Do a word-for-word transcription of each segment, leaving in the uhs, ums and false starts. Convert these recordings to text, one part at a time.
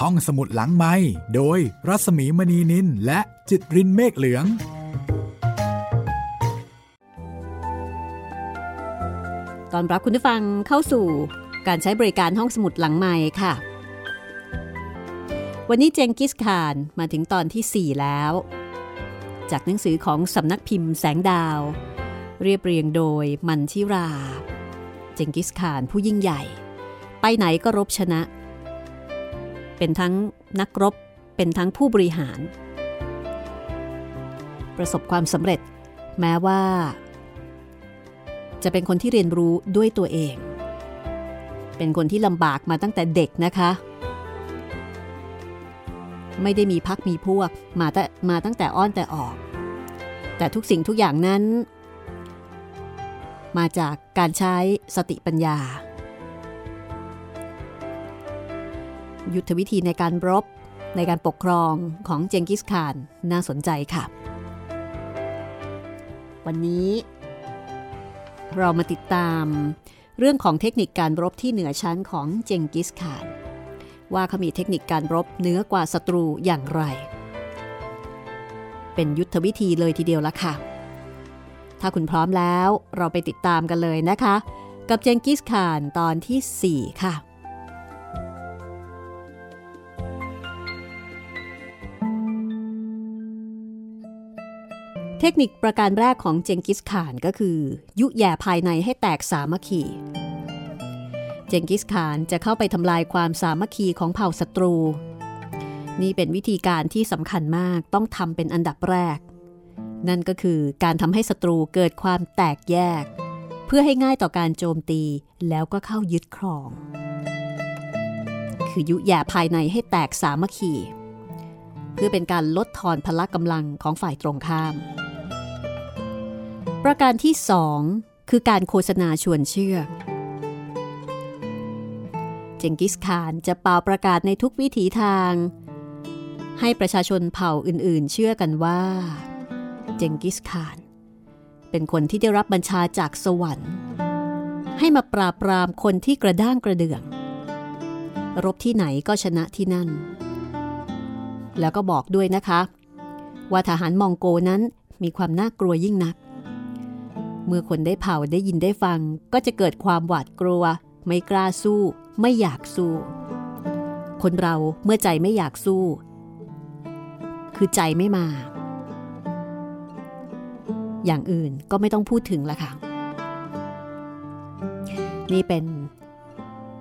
ห้องสมุดหลังไมค์โดยรัศมีมณีนินและจิตรินเมฆเหลืองตอนรับคุณผู้ฟังเข้าสู่การใช้บริการห้องสมุดหลังไมค์ค่ะวันนี้เจงกิสข่านมาถึงตอนที่สี่แล้วจากหนังสือของสำนักพิมพ์แสงดาวเรียบเรียงโดยมันทิราเจงกิสข่านผู้ยิ่งใหญ่ไปไหนก็รบชนะเป็นทั้งนักรบเป็นทั้งผู้บริหารประสบความสำเร็จแม้ว่าจะเป็นคนที่เรียนรู้ด้วยตัวเองเป็นคนที่ลำบากมาตั้งแต่เด็กนะคะไม่ได้มีพรรคมีพวกมาแต่มาตั้งแต่อ้อนแต่ออกแต่ทุกสิ่งทุกอย่างนั้นมาจากการใช้สติปัญญายุทธวิธีในการรบในการปกครองของเจงกิสข่านน่าสนใจค่ะวันนี้เรามาติดตามเรื่องของเทคนิคการรบที่เหนือชั้นของเจงกิสข่านว่าเขามีเทคนิคการรบเหนือกว่าศัตรูอย่างไรเป็นยุทธวิธีเลยทีเดียวละค่ะถ้าคุณพร้อมแล้วเราไปติดตามกันเลยนะคะกับเจงกิสข่านตอนที่สี่ค่ะเทคนิคประการแรกของเจงกิสข่านก็คือยุแย่ภายในให้แตกสามัคคีเจงกิสข่านจะเข้าไปทำลายความสามัคคีของเผ่าศัตรูนี่เป็นวิธีการที่สำคัญมากต้องทำเป็นอันดับแรกนั่นก็คือการทำให้ศัตรูเกิดความแตกแยกเพื่อให้ง่ายต่อการโจมตีแล้วก็เข้ายึดครองคือยุแย่ภายในให้แตกสามัคคีเพื่อเป็นการลดทอนพละกำลังของฝ่ายตรงข้ามประการที่สองคือการโฆษณาชวนเชื่อเจงกิสข่านจะเป่าประกาศในทุกวิถีทางให้ประชาชนเผ่าอื่นๆเชื่อกันว่าเจงกิสข่านเป็นคนที่ได้รับบัญชาจากสวรรค์ให้มาปราบปรามคนที่กระด้างกระเดื่องรบที่ไหนก็ชนะที่นั่นแล้วก็บอกด้วยนะคะว่าทหารมองโกนั้นมีความน่ากลัวยิ่งนักเมื่อคนได้เผ่าได้ยินได้ฟังก็จะเกิดความหวาดกลัวไม่กล้าสู้ไม่อยากสู้คนเราเมื่อใจไม่อยากสู้คือใจไม่มาอย่างอื่นก็ไม่ต้องพูดถึงละค่ะนี่เป็น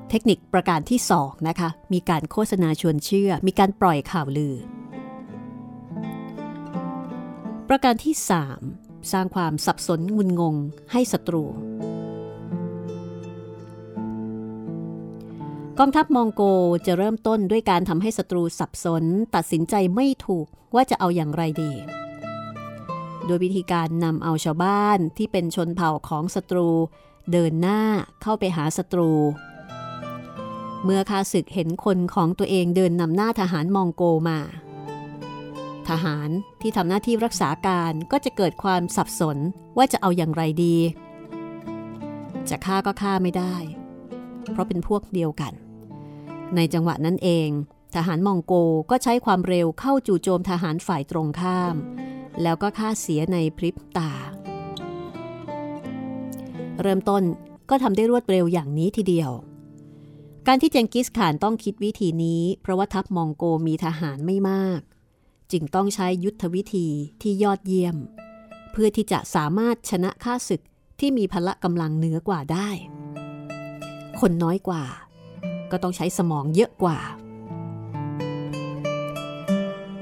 เทคนิคประการที่สองนะคะมีการโฆษณาชวนเชื่อมีการปล่อยข่าวลือประการที่สามสร้างความสับสนงุนงงให้ศัตรูกองทัพมองโกจะเริ่มต้นด้วยการทำให้ศัตรูสับสนตัดสินใจไม่ถูกว่าจะเอาอย่างไรดีโดยวิธีการนำเอาชาวบ้านที่เป็นชนเผ่าของศัตรูเดินหน้าเข้าไปหาศัตรูเมื่อข้าศึกเห็นคนของตัวเองเดินนำหน้าทหารมองโกมาทหารที่ทำหน้าที่รักษาการก็จะเกิดความสับสนว่าจะเอาอย่างไรดีจะฆ่าก็ฆ่าไม่ได้เพราะเป็นพวกเดียวกันในจังหวะนั้นเองทหารมองโกก็ใช้ความเร็วเข้าจู่โจมทหารฝ่ายตรงข้ามแล้วก็ฆ่าเสียในพริบตาเริ่มต้นก็ทำได้รวดเร็วอย่างนี้ทีเดียวการที่เจงกิสข่านต้องคิดวิธีนี้เพราะว่าทัพมองโกมีทหารไม่มากจึงต้องใช้ยุทธวิธีที่ยอดเยี่ยมเพื่อที่จะสามารถชนะข้าศึกที่มีพละกำลังเหนือกว่าได้คนน้อยกว่าก็ต้องใช้สมองเยอะกว่า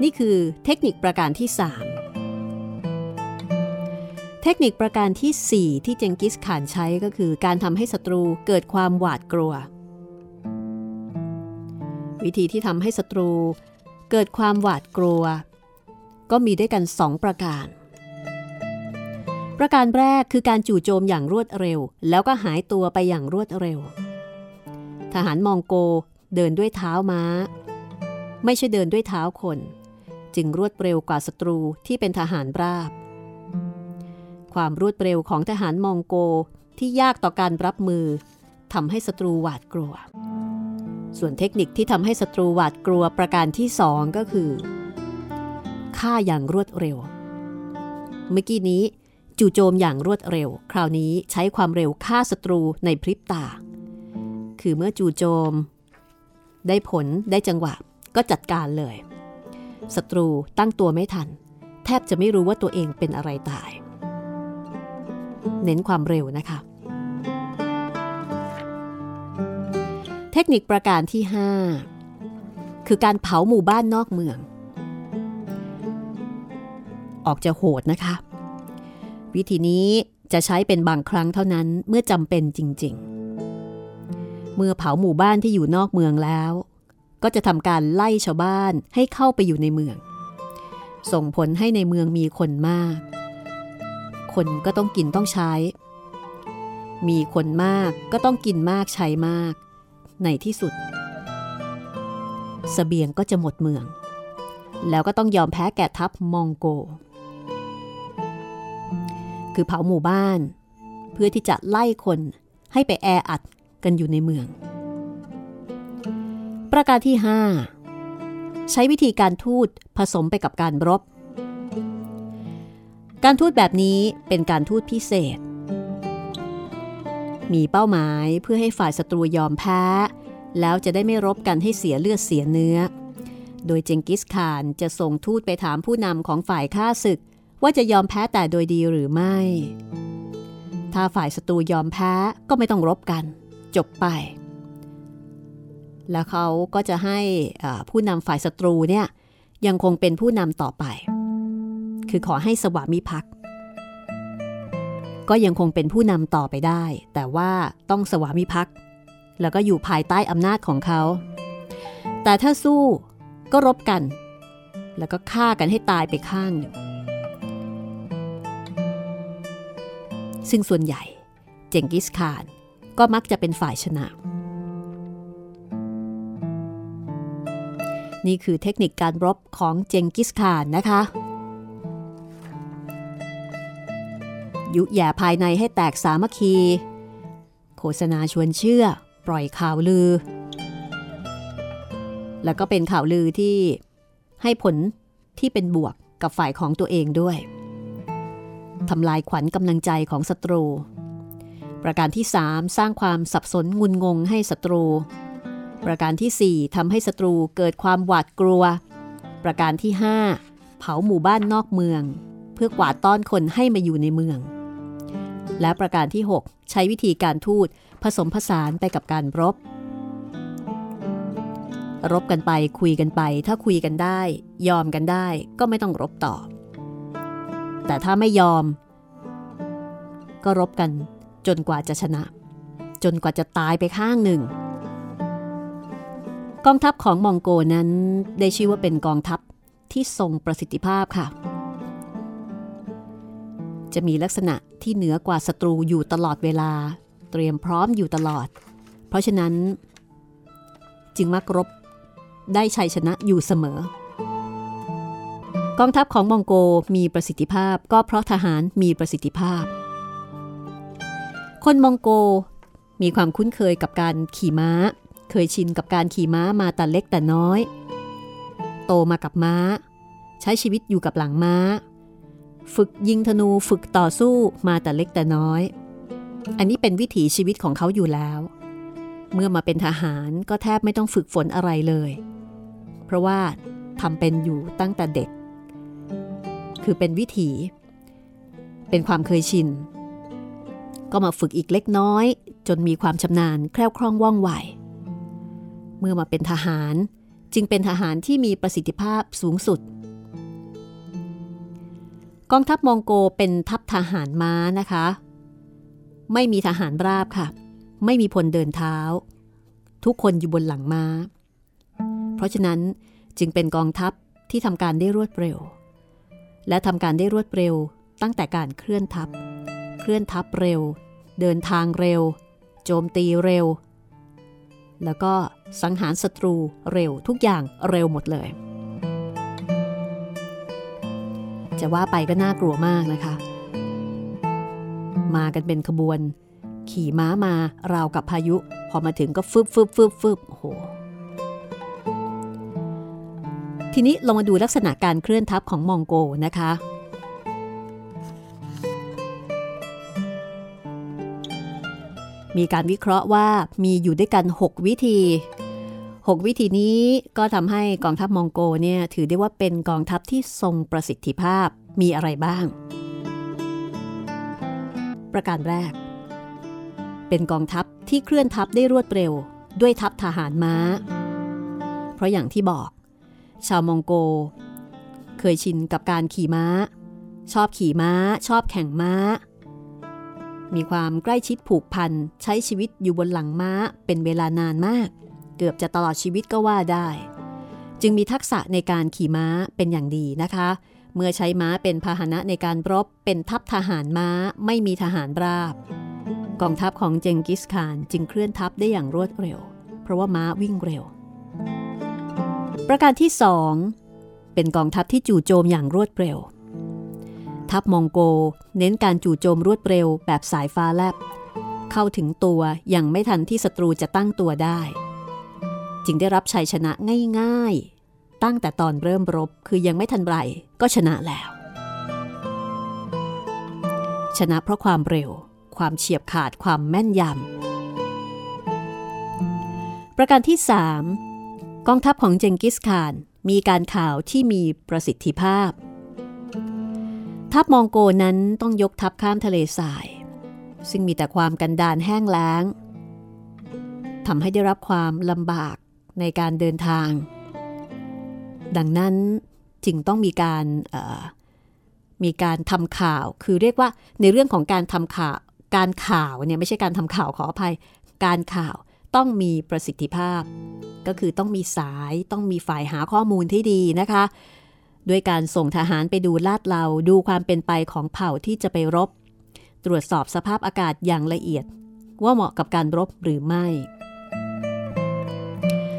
นี่คือเทคนิคประการที่สามเทคนิคประการที่สี่ที่เจงกิสข่านใช้ก็คือการทำให้ศัตรูเกิดความหวาดกลัววิธีที่ทำให้ศัตรูเกิดความหวาดกลัวก็มีด้วยกันสองประการประการแรกคือการจู่โจมอย่างรวดเร็วแล้วก็หายตัวไปอย่างรวดเร็วทหารมองโกเดินด้วยเท้าม้าไม่ใช่เดินด้วยเท้าคนจึงรวดเร็วกว่าศัตรูที่เป็นทหารราบความรวดเร็วของทหารมองโกที่ยากต่อการรับมือทำให้ศัตรูหวาดกลัว ส่วนเทคนิคที่ทำให้ศัตรูหวาดกลัวประการที่สองก็คือฆ่าอย่างรวดเร็วเมื่อกี้นี้จู่โจมอย่างรวดเร็วคราวนี้ใช้ความเร็วฆ่าศัตรูในพริบตาคือเมื่อจู่โจมได้ผลได้จังหวะก็จัดการเลยศัตรูตั้งตัวไม่ทันแทบจะไม่รู้ว่าตัวเองเป็นอะไรตายเน้นความเร็วนะคะเทคนิคประการที่ห้าคือการเผาหมู่บ้านนอกเมืองออกจะโหดนะคะวิธีนี้จะใช้เป็นบางครั้งเท่านั้นเมื่อจำเป็นจริงๆเมื่อเผาหมู่บ้านที่อยู่นอกเมืองแล้วก็จะทำการไล่ชาวบ้านให้เข้าไปอยู่ในเมืองส่งผลให้ในเมืองมีคนมากคนก็ต้องกินต้องใช้มีคนมากก็ต้องกินมากใช้มากในที่สุดเสบียงก็จะหมดเมืองแล้วก็ต้องยอมแพ้แก่ทัพมองโกคือเผาหมู่บ้านเพื่อที่จะไล่คนให้ไปแออัดกันอยู่ในเมืองประการที่ห้าใช้วิธีการทูตผสมไปกับการรบการทูตแบบนี้เป็นการทูตพิเศษมีเป้าหมายเพื่อให้ฝ่ายศัตรูยอมแพ้แล้วจะได้ไม่รบกันให้เสียเลือดเสียเนื้อโดยเจงกิสข่านจะส่งทูตไปถามผู้นำของฝ่ายข้าศึกว่าจะยอมแพ้แต่โดยดีหรือไม่ถ้าฝ่ายศัตรูยอมแพ้ก็ไม่ต้องรบกันจบไปแล้วเขาก็จะให้ผู้นำฝ่ายศัตรูเนี่ยยังคงเป็นผู้นำต่อไปคือขอให้สวามิภักดิ์ก็ยังคงเป็นผู้นำต่อไปได้แต่ว่าต้องสวามิภักดิ์แล้วก็อยู่ภายใต้อำนาจของเขาแต่ถ้าสู้ก็รบกันแล้วก็ฆ่ากันให้ตายไปข้างหนึ่งซึ่งส่วนใหญ่เจงกิสข่านก็มักจะเป็นฝ่ายชนะนี่คือเทคนิคการรบของเจงกิสข่านนะคะยุแย่ภายในให้แตกสามัคคีโฆษณาชวนเชื่อปล่อยข่าวลือแล้วก็เป็นข่าวลือที่ให้ผลที่เป็นบวกกับฝ่ายของตัวเองด้วยทำลายขวัญกำลังใจของศัตรูประการที่สามสร้างความสับสนงุนงงให้ศัตรูประการที่สี่ทำให้ศัตรูเกิดความหวาดกลัวประการที่ห้าเผาหมู่บ้านนอกเมืองเพื่อกวาดต้อนคนให้มาอยู่ในเมืองและประการที่หกใช้วิธีการทูตผสมผสานไปกับการรบรบกันไปคุยกันไปถ้าคุยกันได้ยอมกันได้ก็ไม่ต้องรบต่อแต่ถ้าไม่ยอมก็รบกันจนกว่าจะชนะจนกว่าจะตายไปข้างหนึ่งกองทัพของมองโกนั้นได้ชื่อว่าเป็นกองทัพที่ทรงประสิทธิภาพค่ะจะมีลักษณะที่เหนือกว่าศัตรูอยู่ตลอดเวลาเตรียมพร้อมอยู่ตลอดเพราะฉะนั้นจึงมักรบได้ชัยชนะอยู่เสมอกองทัพของมองโกมีประสิทธิภาพก็เพราะทหารมีประสิทธิภาพคนมองโกมีความคุ้นเคยกับการขี่ม้าเคยชินกับการขี่ม้ามาแต่เล็กแต่น้อยโตมากับม้าใช้ชีวิตอยู่กับหลังม้าฝึกยิงธนูฝึกต่อสู้มาแต่เล็กแต่น้อยอันนี้เป็นวิถีชีวิตของเขาอยู่แล้วเมื่อมาเป็นทหารก็แทบไม่ต้องฝึกฝนอะไรเลยเพราะว่าทำเป็นอยู่ตั้งแต่เด็กคือเป็นวิถีเป็นความเคยชินก็มาฝึกอีกเล็กน้อยจนมีความชำนาญแคล่วคล่องว่องไวเมื่อมาเป็นทหารจึงเป็นทหารที่มีประสิทธิภาพสูงสุดกองทัพมองโกเป็นทัพทหารม้านะคะไม่มีทหารราบค่ะไม่มีพลเดินเท้าทุกคนอยู่บนหลังม้าเพราะฉะนั้นจึงเป็นกองทัพที่ทำการได้รวดเร็วและทำการได้รวดเร็วตั้งแต่การเคลื่อนทัพเคลื่อนทัพเร็วเดินทางเร็วโจมตีเร็วแล้วก็สังหารศัตรูเร็วทุกอย่างเร็วหมดเลยจะว่าไปก็น่ากลัวมากนะคะมากันเป็นขบวนขี่ม้ามาราวกับพายุพอมาถึงก็ฟึบฟึบฟึบฟึบโอ้โห ทีนี้เรามาดูลักษณะการเคลื่อนทัพของมองโกนะคะมีการวิเคราะห์ว่ามีอยู่ด้วยกันหกวิธีหกวิธีนี้ก็ทำให้กองทัพมองโกเนี่ยถือได้ว่าเป็นกองทัพที่ทรงประสิทธิภาพมีอะไรบ้างประการแรกเป็นกองทัพที่เคลื่อนทัพได้รวดเร็วด้วยทัพทหารม้าเพราะอย่างที่บอกชาวมองโกเคยชินกับการขี่ม้าชอบขี่ม้าชอบแข่งม้ามีความใกล้ชิดผูกพันใช้ชีวิตอยู่บนหลังม้าเป็นเวลานานมากเกือบจะตลอดชีวิตก็ว่าได้จึงมีทักษะในการขี่ม้าเป็นอย่างดีนะคะเมื่อใช้ม้าเป็นพาหนะในการรบเป็นทัพทหารม้าไม่มีทหารราบกองทัพของเจงกิสข่านจึงเคลื่อนทัพได้อย่างรวดเร็วเพราะว่าม้าวิ่งเร็วประการที่สองเป็นกองทัพที่จู่โจมอย่างรวดเร็วทัพมองโกเน้นการจู่โจมรวดเร็วแบบสายฟ้าแลบเข้าถึงตัวอย่างไม่ทันที่ศัตรูจะตั้งตัวได้จึงได้รับชัยชนะง่ายๆตั้งแต่ตอนเริ่มรบคือยังไม่ทันไรก็ชนะแล้วชนะเพราะความเร็วความเฉียบขาดความแม่นยำประการที่สามกองทัพของเจงกิสข่านมีการข่าวที่มีประสิทธิภาพทัพมองโกนั้นต้องยกทัพข้ามทะเลทรายซึ่งมีแต่ความกันดารแห้งแล้งทำให้ได้รับความลำบากในการเดินทางดังนั้นจึงต้องมีการเอ่อมีการทำข่าวคือเรียกว่าในเรื่องของการทำข่าวการข่าวเนี่ยไม่ใช่การทำข่าวขออภัยการข่าวต้องมีประสิทธิภาพก็คือต้องมีสายต้องมีฝ่ายหาข้อมูลที่ดีนะคะด้วยการส่งทหารไปดูลาดเหลาดูความเป็นไปของเผ่าที่จะไปรบตรวจสอบสภาพอากาศอย่างละเอียดว่าเหมาะกับการรบหรือไม่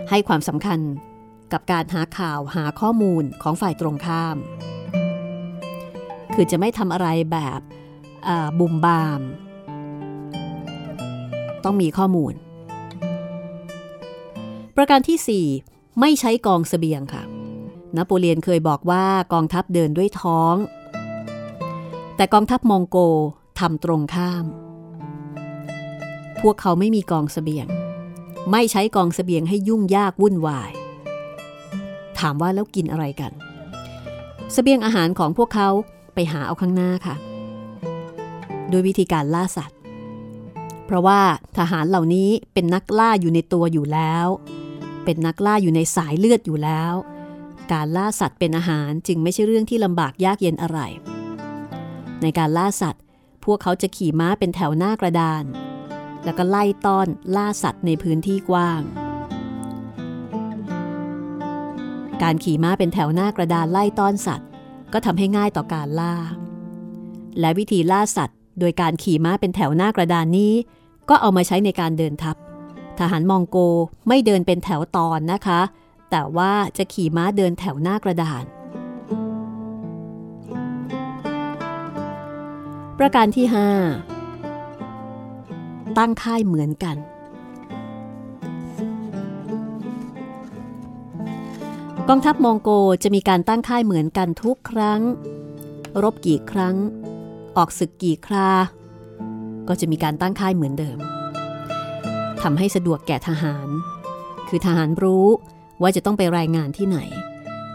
ให้ความสำคัญกับการหาข่าวหาข้อมูลของฝ่ายตรงข้ามคือจะไม่ทำอะไรแบบบุ่มบามต้องมีข้อมูลประการที่สี่ไม่ใช้กองเสบียงค่ะนโปเลียนเคยบอกว่ากองทัพเดินด้วยท้องแต่กองทัพมองโกทำตรงข้ามพวกเขาไม่มีกองเสบียงไม่ใช้กองเสบียงให้ยุ่งยากวุ่นวายถามว่าแล้วกินอะไรกันเสบียงอาหารของพวกเขาไปหาเอาข้างหน้าค่ะโดยวิธีการล่าสัตว์เพราะว่าทหารเหล่านี้เป็นนักล่าอยู่ในตัวอยู่แล้วเป็นนักล่าอยู่ในสายเลือดอยู่แล้วการล่าสัตว์เป็นอาหารจึงไม่ใช่เรื่องที่ลำบากยากเย็นอะไรในการล่าสัตว์พวกเขาจะขี่ม้าเป็นแถวหน้ากระดานแล้วก็ไล่ต้อนล่าสัตว์ในพื้นที่กว้างการขี่ม้าเป็นแถวหน้ากระดานไล่ต้อนสัตว์ก็ทำให้ง่ายต่อการล่าและวิธีล่าสัตว์โดยการขี่ม้าเป็นแถวหน้ากระดานนี้ก็เอามาใช้ในการเดินทัพทหารมองโกไม่เดินเป็นแถวตอนนะคะแต่ว่าจะขี่ม้าเดินแถวหน้ากระดานประการที่ห้าตั้งค่ายเหมือนกันกองทัพมองโกจะมีการตั้งค่ายเหมือนกันทุกครั้งรบกี่ครั้งออกศึกกี่คราก็จะมีการตั้งค่ายเหมือนเดิมทำให้สะดวกแก่ทหารคือทหารรู้ว่าจะต้องไปรายงานที่ไหน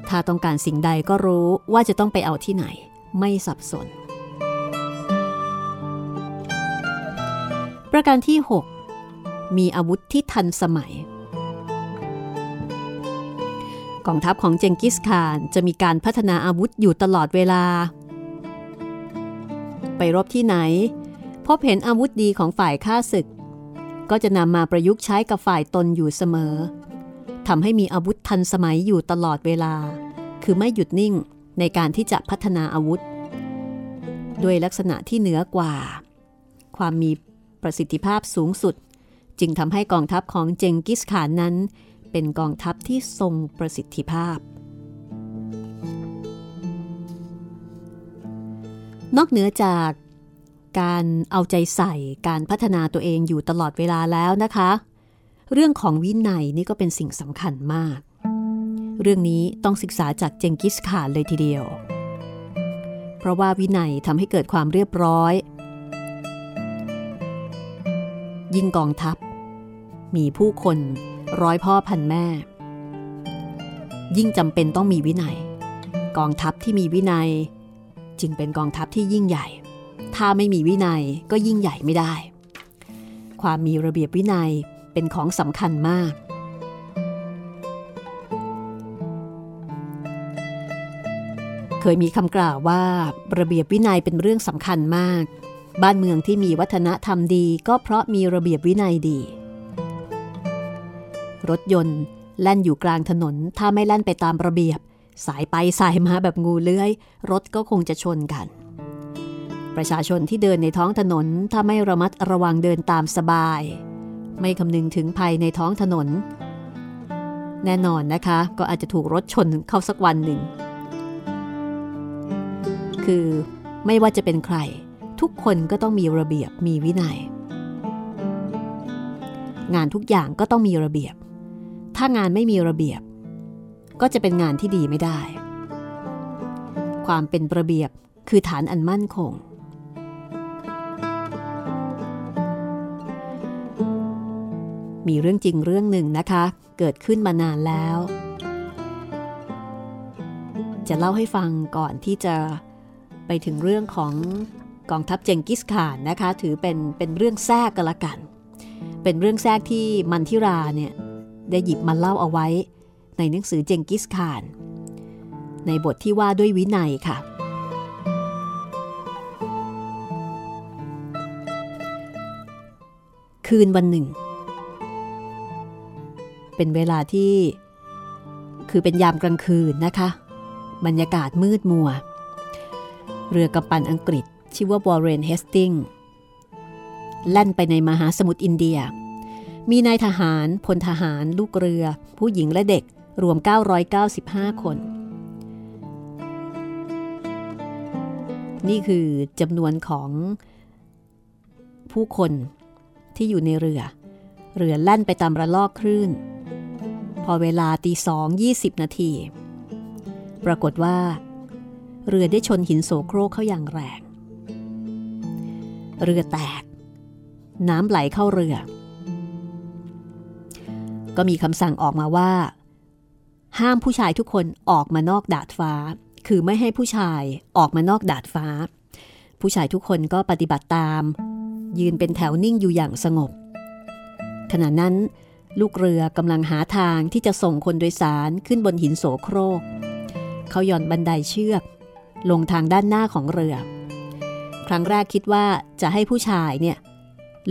ถ้าต้องการสิ่งใดก็รู้ว่าจะต้องไปเอาที่ไหนไม่สับสนประการที่หกมีอาวุธที่ทันสมัยกองทัพของเจงกิสข่านจะมีการพัฒนาอาวุธอยู่ตลอดเวลาไปรบที่ไหนพบเห็นอาวุธดีของฝ่ายข้าศึกก็จะนำมาประยุกต์ใช้กับฝ่ายตนอยู่เสมอทำให้มีอาวุธทันสมัยอยู่ตลอดเวลาคือไม่หยุดนิ่งในการที่จะพัฒนาอาวุธด้วยลักษณะที่เหนือกว่าความมีประสิทธิภาพสูงสุดจึงทำให้กองทัพของเจงกิสข่านนั้นเป็นกองทัพที่ทรงประสิทธิภาพนอกเหนือจากการเอาใจใส่การพัฒนาตัวเองอยู่ตลอดเวลาแล้วนะคะเรื่องของวินัยนี่ก็เป็นสิ่งสำคัญมาก รื่องนี้ต้องศึกษาจากเจงกิสข่านเลยทีเดียวเพราะว่าวินัยทำให้เกิดความเรียบร้อยยิ่งกองทัพมีผู้คนร้อยพ่อพันแม่ยิ่งจำเป็นต้องมีวินัยกองทัพที่มีวินัยจึงเป็นกองทัพที่ยิ่งใหญ่ถ้าไม่มีวินัยก็ยิ่งใหญ่ไม่ได้ความมีระเบียบวินัยเป็นของสำคัญมากเคยมีคำกล่าวว่าระเบียบวินัยเป็นเรื่องสำคัญมากบ้านเมืองที่มีวัฒนธรรมดีก็เพราะมีระเบียบวินัยดีรถยนต์แล่นอยู่กลางถนนถ้าไม่แล่นไปตามระเบียบสายไปสายมาแบบงูเลื้อยรถก็คงจะชนกันประชาชนที่เดินในท้องถนนถ้าไม่ระมัดระวังเดินตามสบายไม่คำนึงถึงภัยในท้องถนนแน่นอนนะคะก็อาจจะถูกรถชนเข้าสักวันหนึ่งคือไม่ว่าจะเป็นใครทุกคนก็ต้องมีระเบียบมีวินัยงานทุกอย่างก็ต้องมีระเบียบถ้างานไม่มีระเบียบก็จะเป็นงานที่ดีไม่ได้ความเป็นระเบียบคือฐานอันมั่นคงมีเรื่องจริงเรื่องหนึ่งนะคะเกิดขึ้นมานานแล้วจะเล่าให้ฟังก่อนที่จะไปถึงเรื่องของกองทัพเจงกิสข่านนะคะถือเป็นเป็นเรื่องแทรกกันละกันเป็นเรื่องแทรกที่มันทิราเนี่ยได้หยิบมาเล่าเอาไว้ในหนังสือเจงกิสข่านในบทที่ว่าด้วยวินัยค่ะคืนวันหนึ่งเป็นเวลาที่คือเป็นยามกลางคืนนะคะบรรยากาศมืดมัวเรือกัปตันอังกฤษชื่อว่า Warren Hastings แล่นไปในมหาสมุทรอินเดียมีนายทหารพลทหารลูกเรือผู้หญิงและเด็กรวมเก้าร้อยเก้าสิบห้าคนนี่คือจำนวนของผู้คนที่อยู่ในเรือเรือแล่นไปตามระลอกคลื่นพอเวลาตีสองยี่สิบนาทีปรากฏว่าเรือได้ชนหินโสโครกเข้าอย่างแรงเรือแตกน้ำไหลเข้าเรือก็มีคำสั่งออกมาว่าห้ามผู้ชายทุกคนออกมานอกดาดฟ้าคือไม่ให้ผู้ชายออกมานอกดาดฟ้าผู้ชายทุกคนก็ปฏิบัติตามยืนเป็นแถวนิ่งอยู่อย่างสงบขณะนั้นลูกเรือกำลังหาทางที่จะส่งคนโดยสารขึ้นบนหินโสโครกเขาหย่อนบันไดเชือกลงทางด้านหน้าของเรือครั้งแรกคิดว่าจะให้ผู้ชายเนี่ย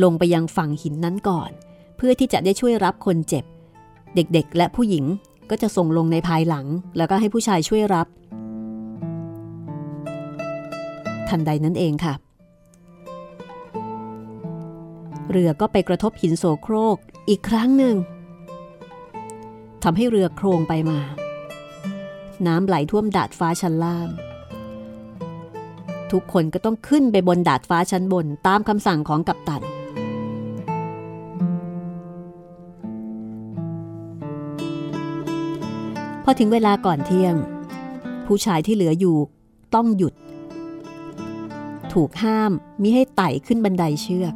ลงไปยังฝั่งหินนั้นก่อนเพื่อที่จะได้ช่วยรับคนเจ็บเด็กๆและผู้หญิงก็จะส่งลงในภายหลังแล้วก็ให้ผู้ชายช่วยรับทันใดนั้นเองค่ะเรือก็ไปกระทบหินโสโครกอีกครั้งหนึ่งทำให้เรือโครงไปมาน้ำไหลท่วมดาดฟ้าชั้นล่างทุกคนก็ต้องขึ้นไปบนดาดฟ้าชั้นบนตามคำสั่งของกัปตันพอถึงเวลาก่อนเที่ยงผู้ชายที่เหลืออยู่ต้องหยุดถูกห้ามมิให้ไต่ขึ้นบันไดเชือก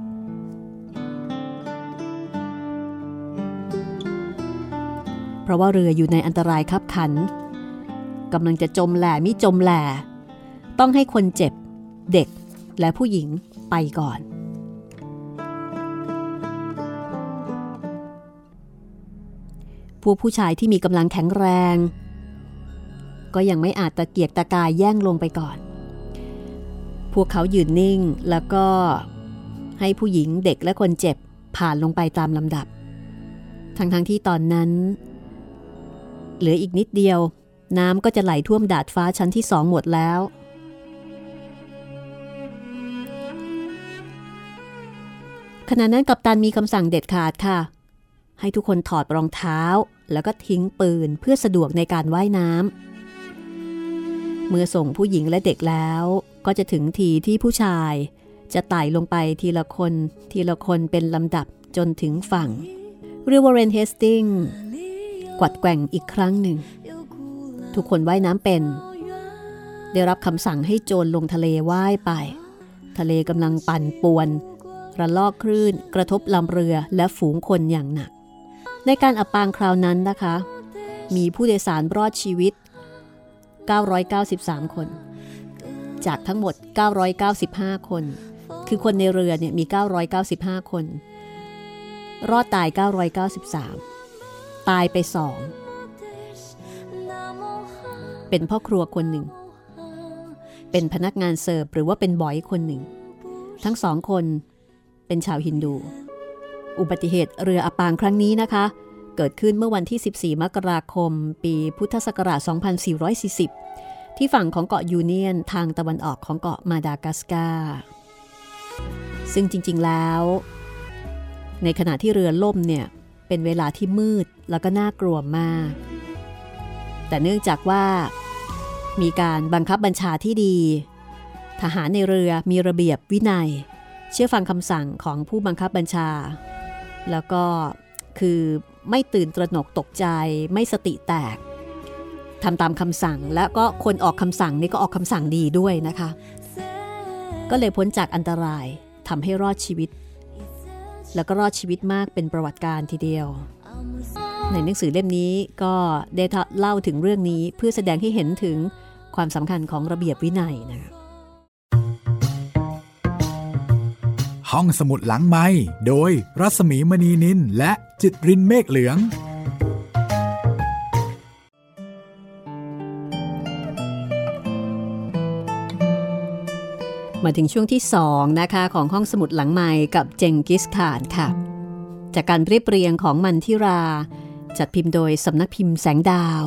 เพราะว่าเรืออยู่ในอันตรายคับขันกำลังจะจมแหล่มิจมแหล่ต้องให้คนเจ็บเด็กและผู้หญิงไปก่อนพวกผู้ชายที่มีกำลังแข็งแรงก็ยังไม่อาจตะเกียกตะกายแย่งลงไปก่อนพวกเขายืนนิ่งแล้วก็ให้ผู้หญิงเด็กและคนเจ็บผ่านลงไปตามลำดับทั้งๆ ท, ที่ตอนนั้นเหลืออีกนิดเดียวน้ำก็จะไหลท่วมดาดฟ้าชั้นที่สองหมดแล้วขณะนั้นกัปตันมีคำสั่งเด็ดขาดค่ะให้ทุกคนถอดรองเท้าแล้วก็ทิ้งปืนเพื่อสะดวกในการว่ายน้ำเมื่อส่งผู้หญิงและเด็กแล้วก็จะถึงทีที่ผู้ชายจะไต่ลงไปทีละคนทีละคนเป็นลำดับจนถึงฝั่งเรือ Warren Hastings กวัดแกว่งอีกครั้งหนึ่ง ทุกคนว่ายน้ำเป็นได้รับคำสั่งให้โจรลงทะเลว่ายไปทะเลกำลังปั่นป่วนระลอกคลื่นกระทบลำเรือและฝูงคนอย่างหนักในการอับปางคราวนั้นนะคะมีผู้โดยสารรอดชีวิตเก้าร้อยเก้าสิบสามคนจากทั้งหมดเก้าร้อยเก้าสิบห้าคนคือคนในเรือเนี่ยมีเก้าร้อยเก้าสิบห้าคนรอดตายเก้าร้อยเก้าสิบสามตายไปสองเป็นพ่อครัวคนหนึ่งเป็นพนักงานเสิร์ฟหรือว่าเป็นบอยคนหนึ่งทั้งสองคนเป็นชาวฮินดูอุบัติเหตุเรืออับปางครั้งนี้นะคะเกิดขึ้นเมื่อวันที่สิบสี่มกราคมปีพุทธศักราชสองพันสี่ร้อยสี่สิบที่ฝั่งของเกาะยูเนียนทางตะวันออกของเกาะมาดากัสการ์ซึ่งจริงๆแล้วในขณะที่เรือล่มเนี่ยเป็นเวลาที่มืดแล้วก็น่ากลัวมากแต่เนื่องจากว่ามีการบังคับบัญชาที่ดีทหารในเรือมีระเบียบวินัยเชื่อฟังคำสั่งของผู้บังคับบัญชาแล้วก็คือไม่ตื่นตระหนกตกใจไม่สติแตกทำตามคำสั่งแล้วก็คนออกคำสั่งนี่ก็ออกคำสั่งดีด้วยนะคะก็เลยพ้นจากอันตรายทำให้รอดชีวิตแล้วก็รอดชีวิตมากเป็นประวัติการทีเดียวในหนังสือเล่มนี้ก็ได้เล่าถึงเรื่องนี้เพื่อแสดงให้เห็นถึงความสำคัญของระเบียบวินัยนะคะห้องสมุดหลังไมค์โดยรัศมีมณีนินและจิตรินเมฆเหลืองมาถึงช่วงที่สองนะคะของห้องสมุดหลังไมค์กับเจงกิสข่านค่ะจากการเรียบเรียงของมันทิราจัดพิมพ์โดยสำนักพิมพ์แสงดาว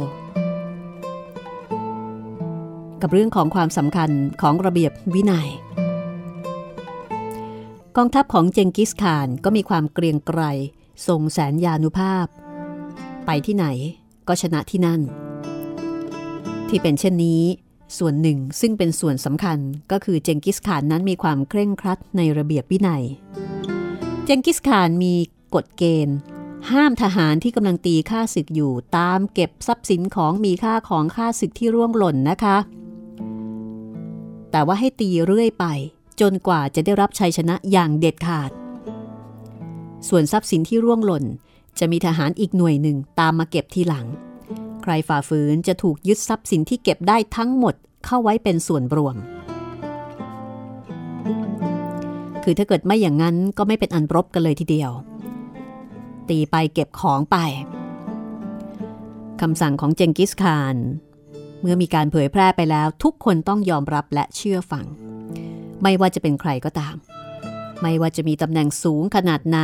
กับเรื่องของความสำคัญของระเบียบวินัยกองทัพของเจงกิสข่านก็มีความเกรียงไกรทรงแสนยานุภาพไปที่ไหนก็ชนะที่นั่นที่เป็นเช่นนี้ส่วนหนึ่งซึ่งเป็นส่วนสำคัญก็คือเจงกิสข่านนั้นมีความเคร่งครัดในระเบียบวินัยเจงกิสข่านมีกฎเกณฑ์ห้ามทหารที่กำลังตีฆ่าศึกอยู่ตามเก็บทรัพย์สินของมีค่าของฆ่าศึกที่ร่วงหล่นนะคะแต่ว่าให้ตีเรื่อยไปจนกว่าจะได้รับชัยชนะอย่างเด็ดขาดส่วนทรัพย์สินที่ร่วงหล่นจะมีทหารอีกหน่วยหนึ่งตามมาเก็บทีหลังใครฝ่าฝืนจะถูกยึดทรัพย์สินที่เก็บได้ทั้งหมดเข้าไว้เป็นส่วนรวมคือถ้าเกิดไม่อย่างนั้นก็ไม่เป็นอันรบกันเลยทีเดียวตีไปเก็บของไปคำสั่งของเจงกิสข่านเมื่อมีการเผยแพร่ไปแล้วทุกคนต้องยอมรับและเชื่อฟังไม่ว่าจะเป็นใครก็ตามไม่ว่าจะมีตำแหน่งสูงขนาดไหน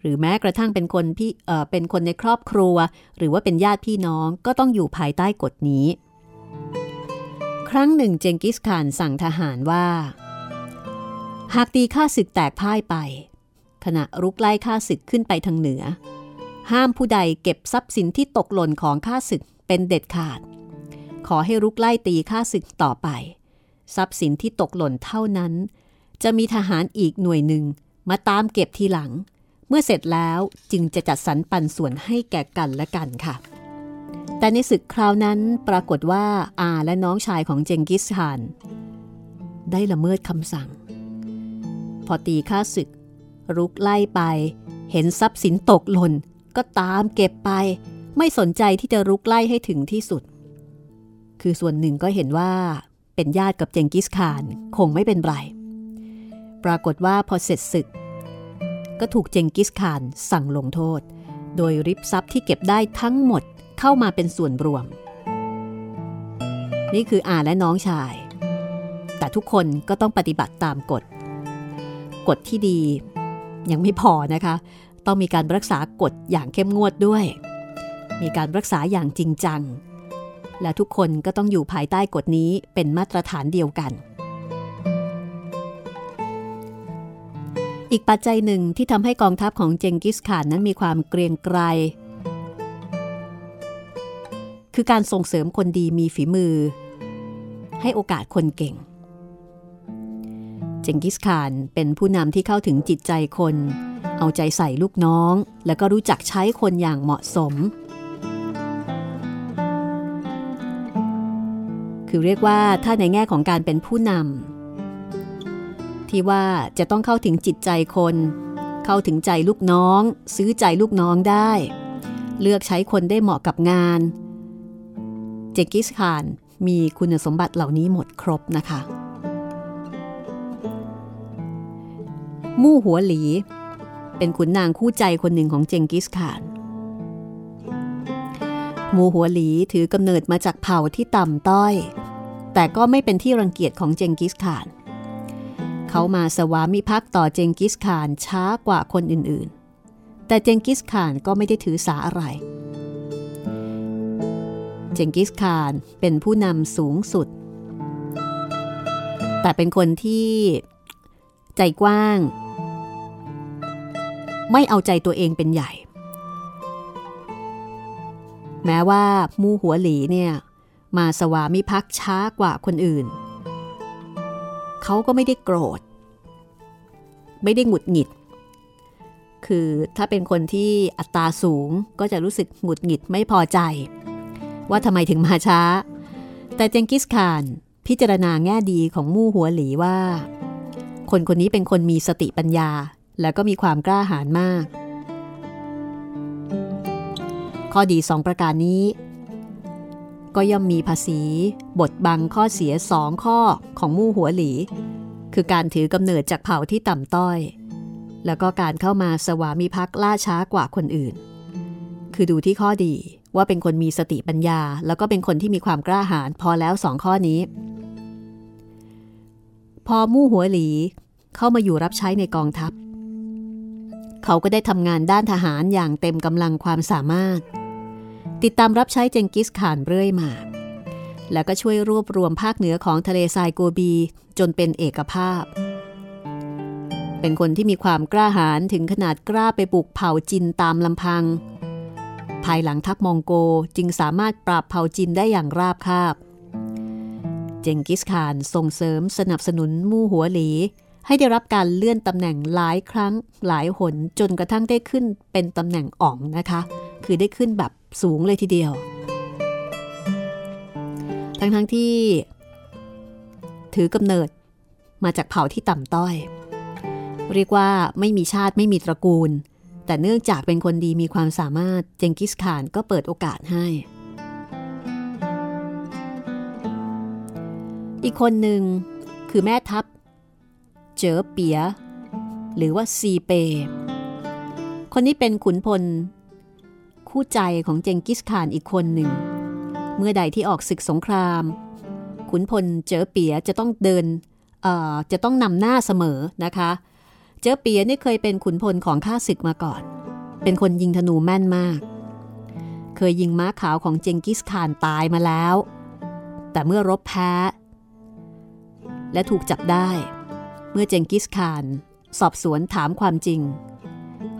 หรือแม้กระทั่งเป็นคนพี่เอ่อเป็นคนในครอบครัวหรือว่าเป็นญาติพี่น้องก็ต้องอยู่ภายใต้กฎนี้ครั้งหนึ่งเจงกิสข่านสั่งทหารว่าหากตีข้าศึกแตกพ่ายไปขณะรุกไล่ข้าศึกขึ้นไปทางเหนือห้ามผู้ใดเก็บทรัพย์สินที่ตกหล่นของข้าศึกเป็นเด็ดขาดขอให้รุกไล่ตีข้าศึกต่อไปทรัพย์สินที่ตกหล่นเท่านั้นจะมีทหารอีกหน่วยหนึ่งมาตามเก็บทีหลังเมื่อเสร็จแล้วจึงจะจัดสรรปันส่วนให้แก่กันและกันค่ะแต่ในศึกคราวนั้นปรากฏว่าอาและน้องชายของเจงกิสข่านได้ละเมิดคำสั่งพอตีข้าศึกรุกไล่ไปเห็นทรัพย์สินตกหล่นก็ตามเก็บไปไม่สนใจที่จะรุกไล่ให้ถึงที่สุดคือส่วนหนึ่งก็เห็นว่าเป็นญาติกับเจงกิสข่านคงไม่เป็นไรปรากฏว่าพอเสร็จศึกก็ถูกเจงกิสข่านสั่งลงโทษโดยริบทรัพย์ที่เก็บได้ทั้งหมดเข้ามาเป็นส่วนรวมนี่คืออาและน้องชายแต่ทุกคนก็ต้องปฏิบัติตามกฎกฎที่ดียังไม่พอนะคะต้องมีการรักษากฎอย่างเข้มงวดด้วยมีการรักษาอย่างจริงจังและทุกคนก็ต้องอยู่ภายใต้กฎนี้เป็นมาตรฐานเดียวกันอีกปัจจัยหนึ่งที่ทำให้กองทัพของเจงกิสข่านนั้นมีความเกรียงไกรคือการส่งเสริมคนดีมีฝีมือให้โอกาสคนเก่งเจงกิสข่านเป็นผู้นำที่เข้าถึงจิตใจคนเอาใจใส่ลูกน้องแล้วก็รู้จักใช้คนอย่างเหมาะสม คือเรียกว่าถ้าในแง่ของการเป็นผู้นำที่ว่าจะต้องเข้าถึงจิตใจคนเข้าถึงใจลูกน้องซื้อใจลูกน้องได้เลือกใช้คนได้เหมาะกับงานเจงกิสข่านมีคุณสมบัติเหล่านี้หมดครบนะคะมู่หัวหลีเป็นขุนนางคู่ใจคนหนึ่งของเจงกิสข่านมู่หัวหลีถือกำเนิดมาจากเผ่าที่ต่ำต้อยแต่ก็ไม่เป็นที่รังเกียจของเจงกิสข่านเขามาสวามิภักดิ์ต่อเจงกิสข่านช้ากว่าคนอื่นๆแต่เจงกิสข่านก็ไม่ได้ถือสาอะไรเจงกิสข่านเป็นผู้นำสูงสุดแต่เป็นคนที่ใจกว้างไม่เอาใจตัวเองเป็นใหญ่แม้ว่ามู่หัวหลีเนี่ยมาสวามิภักดิ์ช้ากว่าคนอื่นเขาก็ไม่ได้โกรธไม่ได้หงุดหงิดคือถ้าเป็นคนที่อัตราสูงก็จะรู้สึกหงุดหงิดไม่พอใจว่าทำไมถึงมาช้าแต่เจงกิสข่านพิจารณาแง่ดีของมู่หัวหลีว่าคนคนนี้เป็นคนมีสติปัญญาและก็มีความกล้าหาญมากข้อดีสองประการนี้ก็ย่อมมีภาษีบทบังข้อเสียสองข้อของมู่หัวหลีคือการถือกำเนิดจากเผ่าที่ต่ำต้อยแล้วก็การเข้ามาสวามิภักดิ์ล่าช้ากว่าคนอื่นคือดูที่ข้อดีว่าเป็นคนมีสติปัญญาแล้วก็เป็นคนที่มีความกล้าหาญพอแล้วสองข้อนี้พอมู่หัวหลีเข้ามาอยู่รับใช้ในกองทัพเขาก็ได้ทำงานด้านทหารอย่างเต็มกำลังความสามารถติดตามรับใช้เจงกิสข่านเรื่อยมาแล้วก็ช่วยรวบรวมภาคเหนือของทะเลทรายโกบีจนเป็นเอกภาพเป็นคนที่มีความกล้าหาญถึงขนาดกล้าไปบุกเผ่าจินตามลำพังภายหลังทัพมองโกจึงสามารถปราบเผ่าจินได้อย่างราบคาบเจงกิสข่านส่งเสริมสนับสนุนมู่หัวหลีให้ได้รับการเลื่อนตำแหน่งหลายครั้งหลายหนจนกระทั่งได้ขึ้นเป็นตำแหน่งอ่องนะคะคือได้ขึ้นแบบสูงเลยทีเดียวทั้งๆ ท, ที่ถือกำเนิดมาจากเผ่าที่ต่ำต้อยเรียกว่าไม่มีชาติไม่มีตระกูลแต่เนื่องจากเป็นคนดีมีความสามารถเจงกิสข่านก็เปิดโอกาสให้อีกคนหนึ่งคือแม่ทัพเจ๋อเปียหรือว่าซีเปคนนี้เป็นขุนพลคู่ใจของเจงกิสข่านอีกคนหนึ่งเมื่อใดที่ออกศึกสงครามขุนพลเจ๋อเปียจะต้องเดินเอ่อจะต้องนำหน้าเสมอนะคะเจ๋อเปียนี่เคยเป็นขุนพลของข้าศึกมาก่อนเป็นคนยิงธนูแม่นมากเคยยิงม้าขาวของเจงกิสข่านตายมาแล้วแต่เมื่อรบแพ้และถูกจับได้เมื่อเจงกิสข่านสอบสวนถามความจริง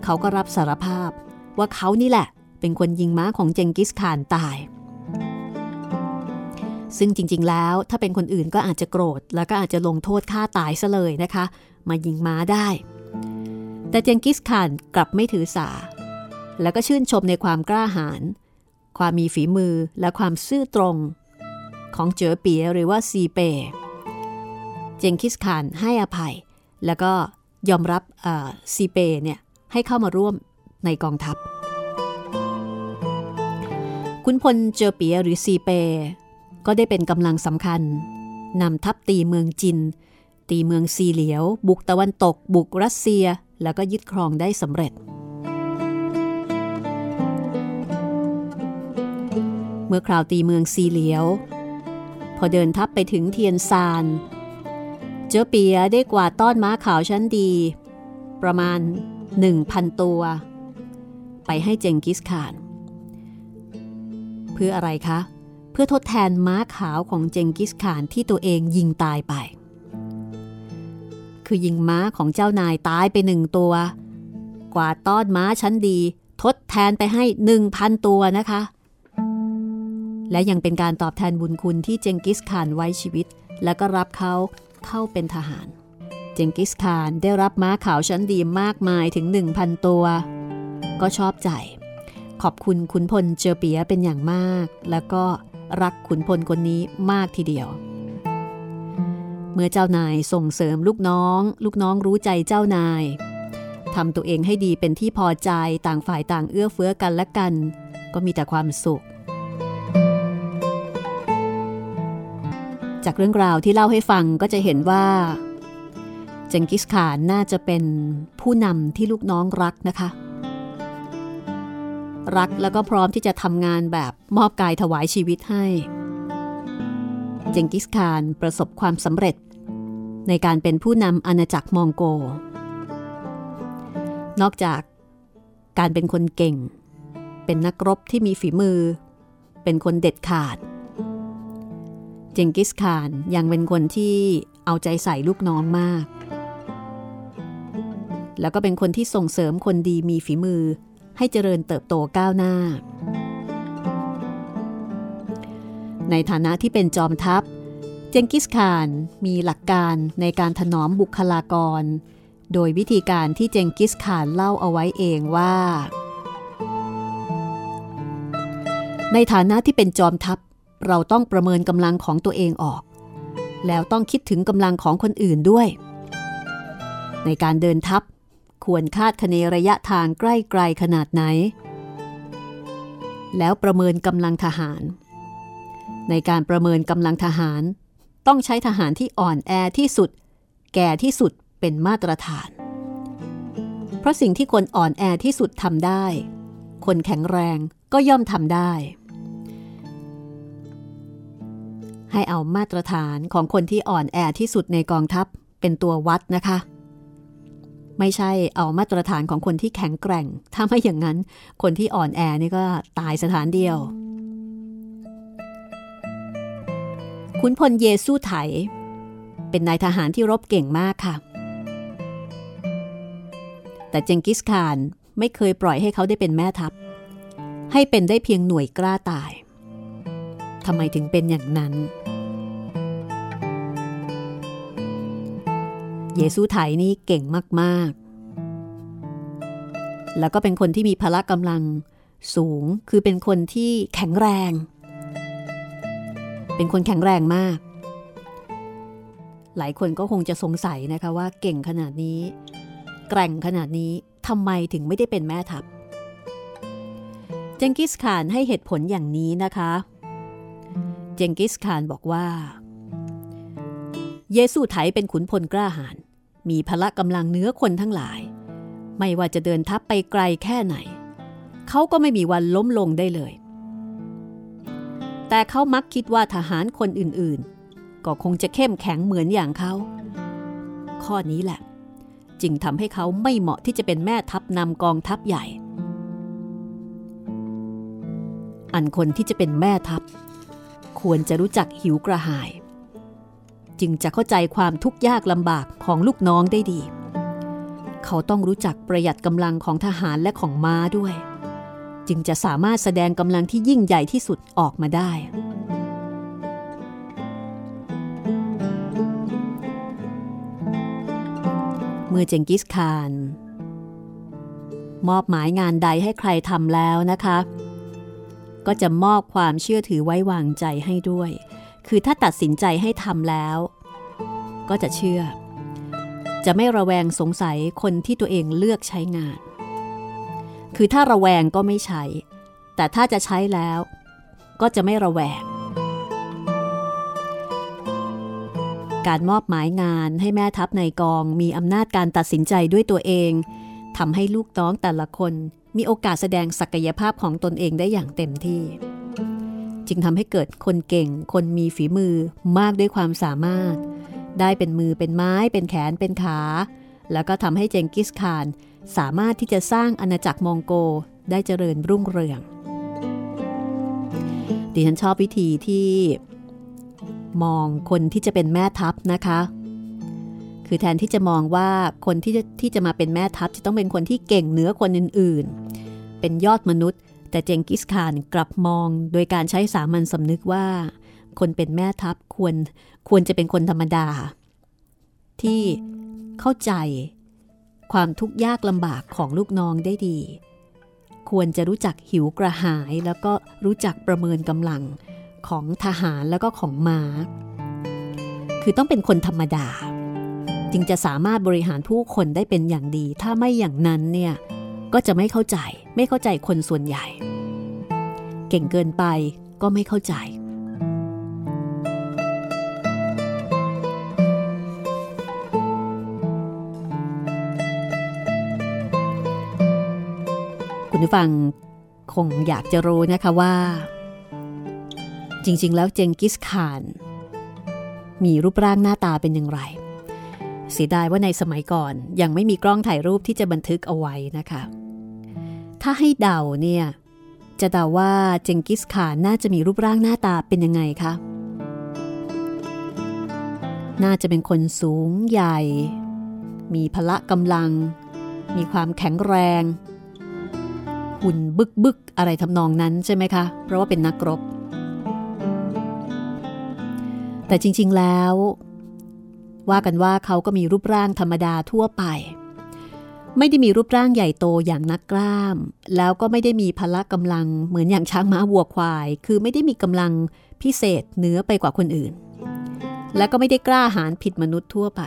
เขาก็รับสารภาพว่าเขานี่แหละเป็นคนยิงม้าของเจงกิสข่านตายซึ่งจริงๆแล้วถ้าเป็นคนอื่นก็อาจจะโกรธแล้วก็อาจจะลงโทษฆ่าตายซะเลยนะคะมายิงม้าได้แต่เจงกิสข่านกลับไม่ถือสาแล้วก็ชื่นชมในความกล้าหาญความมีฝีมือและความซื่อตรงของเจ๋อเปียหรือว่าซีเปเจงกิสข่านให้อภัยแล้วก็ยอมรับซีเปเนี่ยให้เข้ามาร่วมในกองทัพขุนพลเจอเปียหรือซีเปก็ได้เป็นกำลังสำคัญนำทัพตีเมืองจินตีเมืองซีเหลียวบุกตะวันตกบุกรัสเซียแล้วก็ยึดครองได้สำเร็จเมื่อคราวตีเมืองซีเหลียวพอเดินทัพไปถึงเทียนซานเจ๋อเปียได้กวาดต้อนม้าขาวชั้นดีประมาณ หนึ่งพัน ตัวไปให้เจงกิสข่านเพื่ออะไรคะเพื่อทดแทนม้าขาวของเจงกิสข่านที่ตัวเองยิงตายไปคือยิงม้าของเจ้านายตายไปหนึ่งตัวกวาดต้อนม้าชั้นดีทดแทนไปให้ หนึ่งพัน ตัวนะคะและยังเป็นการตอบแทนบุญคุณที่เจงกิสข่านไว้ชีวิตและก็รับเขาเข้าเป็นทหารเจงกิสข่านได้รับม้าขาวชั้นดีมากมายถึง หนึ่งพัน ตัวก็ชอบใจขอบคุณขุนพลเจอเปียเป็นอย่างมากแล้วก็ รักขุนพลคนนี้มากทีเดียวเมื่อเจ้านายส่งเสริมลูกน้องลูกน้องรู้ใจเจ้านายทำตัวเองให้ดีเป็นที่พอใจต่างฝ่ายต่างเอื้อเฟื้อกันและกันก็มีแต่ความสุขจากเรื่องราวที่เล่าให้ฟังก็จะเห็นว่าเจงกิสข่านน่าจะเป็นผู้นำที่ลูกน้องรักนะคะรักแล้วก็พร้อมที่จะทำงานแบบมอบกายถวายชีวิตให้เจงกิสข่านประสบความสำเร็จในการเป็นผู้นำอาณาจักรมองโกนอกจากการเป็นคนเก่งเป็นนักรบที่มีฝีมือเป็นคนเด็ดขาดเจงกิสข่านยังเป็นคนที่เอาใจใส่ลูกน้องมากแล้วก็เป็นคนที่ส่งเสริมคนดีมีฝีมือให้เจริญเติบโตก้าวหน้าในฐานะที่เป็นจอมทัพเจงกิสข่านมีหลักการในการถนอมบุคลากรโดยวิธีการที่เจงกิสข่านเล่าเอาไว้เองว่าในฐานะที่เป็นจอมทัพเราต้องประเมินกำลังของตัวเองออกแล้วต้องคิดถึงกำลังของคนอื่นด้วยในการเดินทัพควรคาดคะเนระยะทางใกล้ไกลขนาดไหนแล้วประเมินกำลังทหารในการประเมินกำลังทหารต้องใช้ทหารที่อ่อนแอที่สุดแก่ที่สุดเป็นมาตรฐานเพราะสิ่งที่คนอ่อนแอที่สุดทำได้คนแข็งแรงก็ย่อมทำได้ให้เอามาตรฐานของคนที่อ่อนแอที่สุดในกองทัพเป็นตัววัดนะคะไม่ใช่เอามาตรฐานของคนที่แข็งแกร่งถ้าไม่อย่างนั้นคนที่อ่อนแอนี่ก็ตายสถานเดียวขุนพลเยซูไถเป็นนายทหารที่รบเก่งมากค่ะแต่เจงกิสข่านไม่เคยปล่อยให้เขาได้เป็นแม่ทัพให้เป็นได้เพียงหน่วยกล้าตายทำไมถึงเป็นอย่างนั้นเยซูไถนี่เก่งมากๆแล้วก็เป็นคนที่มีพละกำลังสูงคือเป็นคนที่แข็งแรงเป็นคนแข็งแรงมากหลายคนก็คงจะสงสัยนะคะว่าเก่งขนาดนี้แกร่งขนาดนี้ทำไมถึงไม่ได้เป็นแม่ทัพเจงกิสข่านให้เหตุผลอย่างนี้นะคะเจงกิสข่านบอกว่าเยซูไถเป็นขุนพลกล้าหาญมีพละกำลังเหนือคนทั้งหลายไม่ว่าจะเดินทัพไปไกลแค่ไหนเขาก็ไม่มีวันล้มลงได้เลยแต่เขามักคิดว่าทหารคนอื่นๆก็คงจะเข้มแข็งเหมือนอย่างเขาข้อนี้แหละจึงทำให้เขาไม่เหมาะที่จะเป็นแม่ทัพนำกองทัพใหญ่อันคนที่จะเป็นแม่ทัพควรจะรู้จักหิวกระหายจึงจะเข้าใจความทุกข์ยากลำบากของลูกน้องได้ดีเขาต้องรู้จักประหยัดกำลังของทหารและของม้าด้วยจึงจะสามารถแสดงกำลังที่ยิ่งใหญ่ที่สุดออกมาได้เมื่อเจงกิสข่านมอบหมายงานใดให้ใครทำแล้วนะคะก็จะมอบความเชื่อถือไว้วางใจให้ด้วยคือถ้าตัดสินใจให้ทำแล้วก็จะเชื่อจะไม่ระแวงสงสัยคนที่ตัวเองเลือกใช้งานคือถ้าระแวงก็ไม่ใช้แต่ถ้าจะใช้แล้วก็จะไม่ระแวงการมอบหมายงานให้แม่ทัพในกองมีอำนาจการตัดสินใจด้วยตัวเองทำให้ลูกน้องแต่ละคนมีโอกาสแสดงศักยภาพของตนเองได้อย่างเต็มที่จึงทำให้เกิดคนเก่งคนมีฝีมือมากด้วยความสามารถได้เป็นมือเป็นไม้เป็นแขนเป็นขาแล้วก็ทำให้เจงกิสข่านสามารถที่จะสร้างอาณาจักรมองโกได้เจริญรุ่งเรืองดิฉันชอบวิธีที่มองคนที่จะเป็นแม่ทัพนะคะคือแทนที่จะมองว่าคนที่จะที่จะมาเป็นแม่ทัพจะต้องเป็นคนที่เก่งเหนือคนอื่นๆเป็นยอดมนุษย์แต่เจงกิสข่านกลับมองโดยการใช้สามัญสำนึกว่าคนเป็นแม่ทัพควรควรจะเป็นคนธรรมดาที่เข้าใจความทุกข์ยากลำบากของลูกน้องได้ดีควรจะรู้จักหิวกระหายแล้วก็รู้จักประเมินกำลัง ของทหารแล้วก็ของม้าคือต้องเป็นคนธรรมดาจึงจะสามารถบริหารผู้คนได้เป็นอย่างดีถ้าไม่อย่างนั้นเนี่ยก็จะไม่เข้าใจไม่เข้าใจคนส่วนใหญ่เก่งเกินไปก็ไม่เข้าใจคุณผู้ฟังคงอยากจะรู้นะคะว่าจริงๆแล้วเจงกิสข่านมีรูปร่างหน้าตาเป็นอย่างไรเสียดายว่าในสมัยก่อนยังไม่มีกล้องถ่ายรูปที่จะบันทึกเอาไว้นะคะถ้าให้เดาเนี่ยจะเดาว่าเจงกิสข่านน่าจะมีรูปร่างหน้าตาเป็นยังไงคะน่าจะเป็นคนสูงใหญ่มีพละกำลังมีความแข็งแรงหุ่นบึกบึกอะไรทำนองนั้นใช่ไหมคะเพราะว่าเป็นนักรบแต่จริงๆแล้วว่ากันว่าเขาก็มีรูปร่างธรรมดาทั่วไปไม่ได้มีรูปร่างใหญ่โตอย่างนักกล้ามแล้วก็ไม่ได้มีพละกำลังเหมือนอย่างช้างม้าวัวควายคือไม่ได้มีกำลังพิเศษเหนือไปกว่าคนอื่นและก็ไม่ได้กล้าหาญผิดมนุษย์ทั่วไป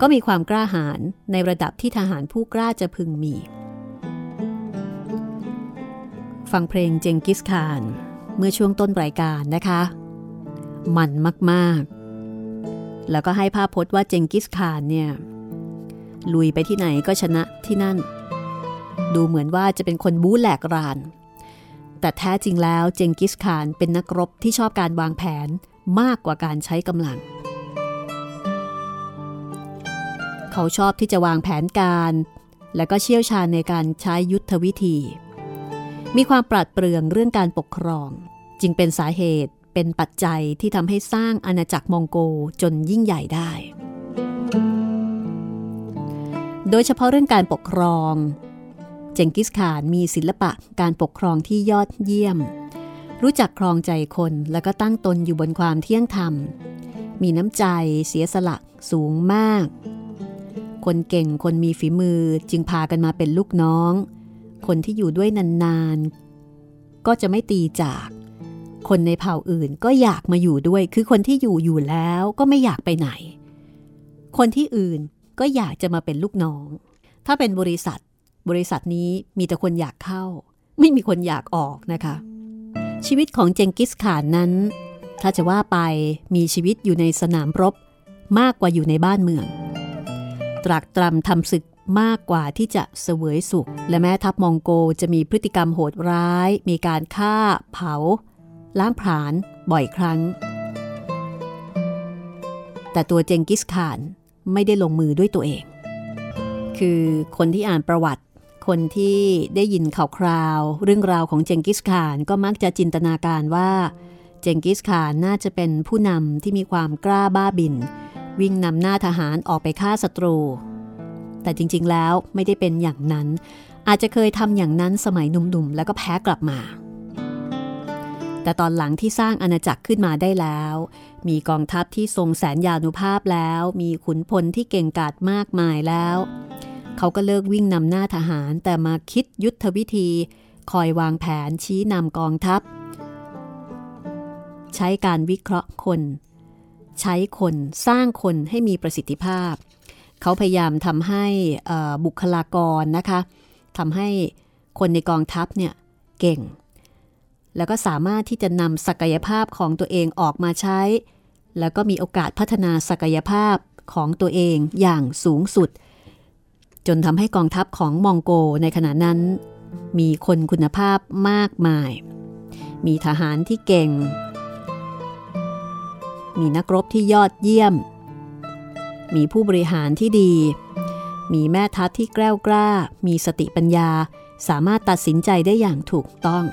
ก็มีความกล้าหาญในระดับที่ทหารผู้กล้าจะพึงมีฟังเพลงเจงกิสข่านเมื่อช่วงต้นรายการนะคะมันมากๆแล้วก็ให้ภาพพจน์ว่าเจงกิสข่านเนี่ยลุยไปที่ไหนก็ชนะที่นั่นดูเหมือนว่าจะเป็นคนบู๊แหลกรานแต่แท้จริงแล้วเจงกิสข่านเป็นนักรบที่ชอบการวางแผนมากกว่าการใช้กำลังเขาชอบที่จะวางแผนการและก็เชี่ยวชาญในการใช้ยุทธวิธีมีความปราดเปรื่องเรื่องการปกครองจึงเป็นสาเหตุเป็นปัจจัยที่ทำให้สร้างอาณาจักรมองโกลจนยิ่งใหญ่ได้โดยเฉพาะเรื่องการปกครองเจงกิสข่านมีศิลปะการปกครองที่ยอดเยี่ยมรู้จักครองใจคนและก็ตั้งตนอยู่บนความเที่ยงธรรมมีน้ำใจเสียสละสูงมากคนเก่งคนมีฝีมือจึงพากันมาเป็นลูกน้องคนที่อยู่ด้วยนานๆก็จะไม่ตีจากคนในเผ่าอื่นก็อยากมาอยู่ด้วยคือคนที่อยู่อยู่แล้วก็ไม่อยากไปไหนคนที่อื่นก็อยากจะมาเป็นลูกน้องถ้าเป็นบริษัทบริษัทนี้มีแต่คนอยากเข้าไม่มีคนอยากออกนะคะชีวิตของเจงกิสข่านนั้นถ้าจะว่าไปมีชีวิตอยู่ในสนามรบมากกว่าอยู่ในบ้านเมืองตรากตรำทำศึกมากกว่าที่จะเสวยสุขและแม้ทัพมองโกลจะมีพฤติกรรมโหดร้ายมีการฆ่าเผาล้างผลาญบ่อยครั้งแต่ตัวเจงกิสข่านไม่ได้ลงมือด้วยตัวเองคือคนที่อ่านประวัติคนที่ได้ยินข่าวคราวเรื่องราวของเจงกิสข่านก็มักจะจินตนาการว่าเจงกิสข่านน่าจะเป็นผู้นำที่มีความกล้าบ้าบินวิ่งนำหน้าทหารออกไปฆ่าศัตรูแต่จริงๆแล้วไม่ได้เป็นอย่างนั้นอาจจะเคยทำอย่างนั้นสมัยหนุ่มๆแล้วก็แพ้กลับมาแต่ตอนหลังที่สร้างอาณาจักรขึ้นมาได้แล้วมีกองทัพที่ทรงแสนยานุภาพแล้วมีขุนพลที่เก่งกาจมากมายแล้วเขาก็เลิกวิ่งนำหน้าทหารแต่มาคิดยุทธวิธีคอยวางแผนชี้นำกองทัพใช้การวิเคราะห์คนใช้คนสร้างคนให้มีประสิทธิภาพเขาพยายามทำให้บุคลากรนะคะทำให้คนในกองทัพเนี่ยเก่งแล้วก็สามารถที่จะนำศักยภาพของตัวเองออกมาใช้แล้วก็มีโอกาสพัฒนาศักยภาพของตัวเองอย่างสูงสุดจนทำให้กองทัพของมองโกในขณะนั้นมีคนคุณภาพมากมายมีทหารที่เก่งมีนักรบที่ยอดเยี่ยมมีผู้บริหารที่ดีมีแม่ทัพที่แกล้วกล้ามีสติปัญญาสามารถตัดสินใจได้อย่างถูกต้อง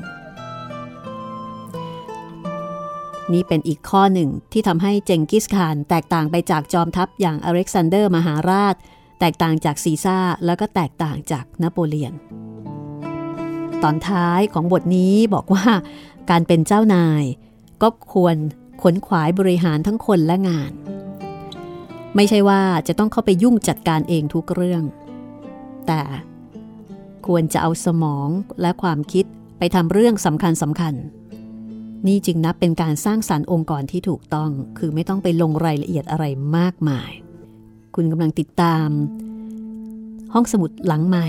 นี่เป็นอีกข้อหนึ่งที่ทำให้เจงกิสข่านแตกต่างไปจากจอมทัพอย่างอเล็กซานเดอร์มหาราชแตกต่างจากซีซ่าแล้วก็แตกต่างจากนโปเลียนตอนท้ายของบทนี้บอกว่าการเป็นเจ้านายก็ควรขวนขวายบริหารทั้งคนและงานไม่ใช่ว่าจะต้องเข้าไปยุ่งจัดการเองทุกเรื่องแต่ควรจะเอาสมองและความคิดไปทำเรื่องสำคัญสำคัญ นี่จึงนับเป็นการสร้างสรรค์องค์กรที่ถูกต้องคือไม่ต้องไปลงรายละเอียดอะไรมากมายคุณกำลังติดตามห้องสมุดหลังใหม่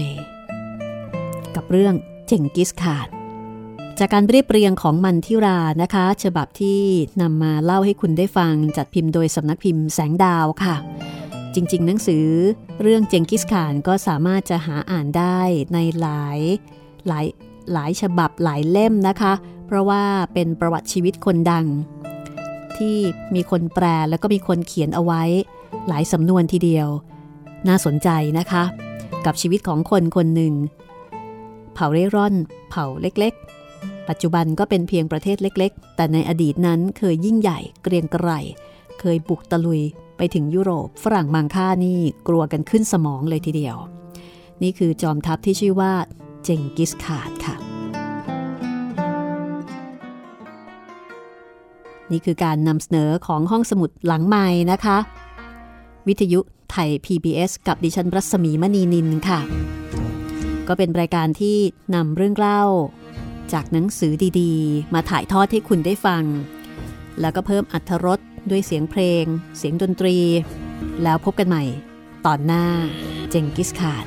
กับเรื่องเจงกิสข่านจากการเรียบเรียงของมันทิรานะคะฉบับที่นำมาเล่าให้คุณได้ฟังจัดพิมพ์โดยสำนักพิมพ์แสงดาวค่ะจริงๆหนังสือเรื่องเจงกิสข่านก็สามารถจะหาอ่านได้ในหลายหลายหลายฉบับหลายเล่มนะคะเพราะว่าเป็นประวัติชีวิตคนดังที่มีคนแปลแล้วก็มีคนเขียนเอาไว้หลายสำนวนทีเดียวน่าสนใจนะคะกับชีวิตของคนคนหนึ่งเผ่าเร่ร่อนเผ่าเล็กๆปัจจุบันก็เป็นเพียงประเทศเล็กๆแต่ในอดีตนั้นเคยยิ่งใหญ่เกรียงไกรเคยบุกตะลุยไปถึงยุโรปฝรั่งมังค่านี่กลัวกันขึ้นสมองเลยทีเดียวนี่คือจอมทัพที่ชื่อว่าเจงกิสข่านค่ะนี่คือการนำเสนอของห้องสมุดหลังใหม่นะคะวิทยุไทย พี บี เอส กับดิฉันรัศมีมณีนินค่ะก็เป็นรายการที่นำเรื่องเล่าจากหนังสือดีๆมาถ่ายทอดให้คุณได้ฟังแล้วก็เพิ่มอรรถรสด้วยเสียงเพลงเสียงดนตรีแล้วพบกันใหม่ตอนหน้าเจงกิสข่าน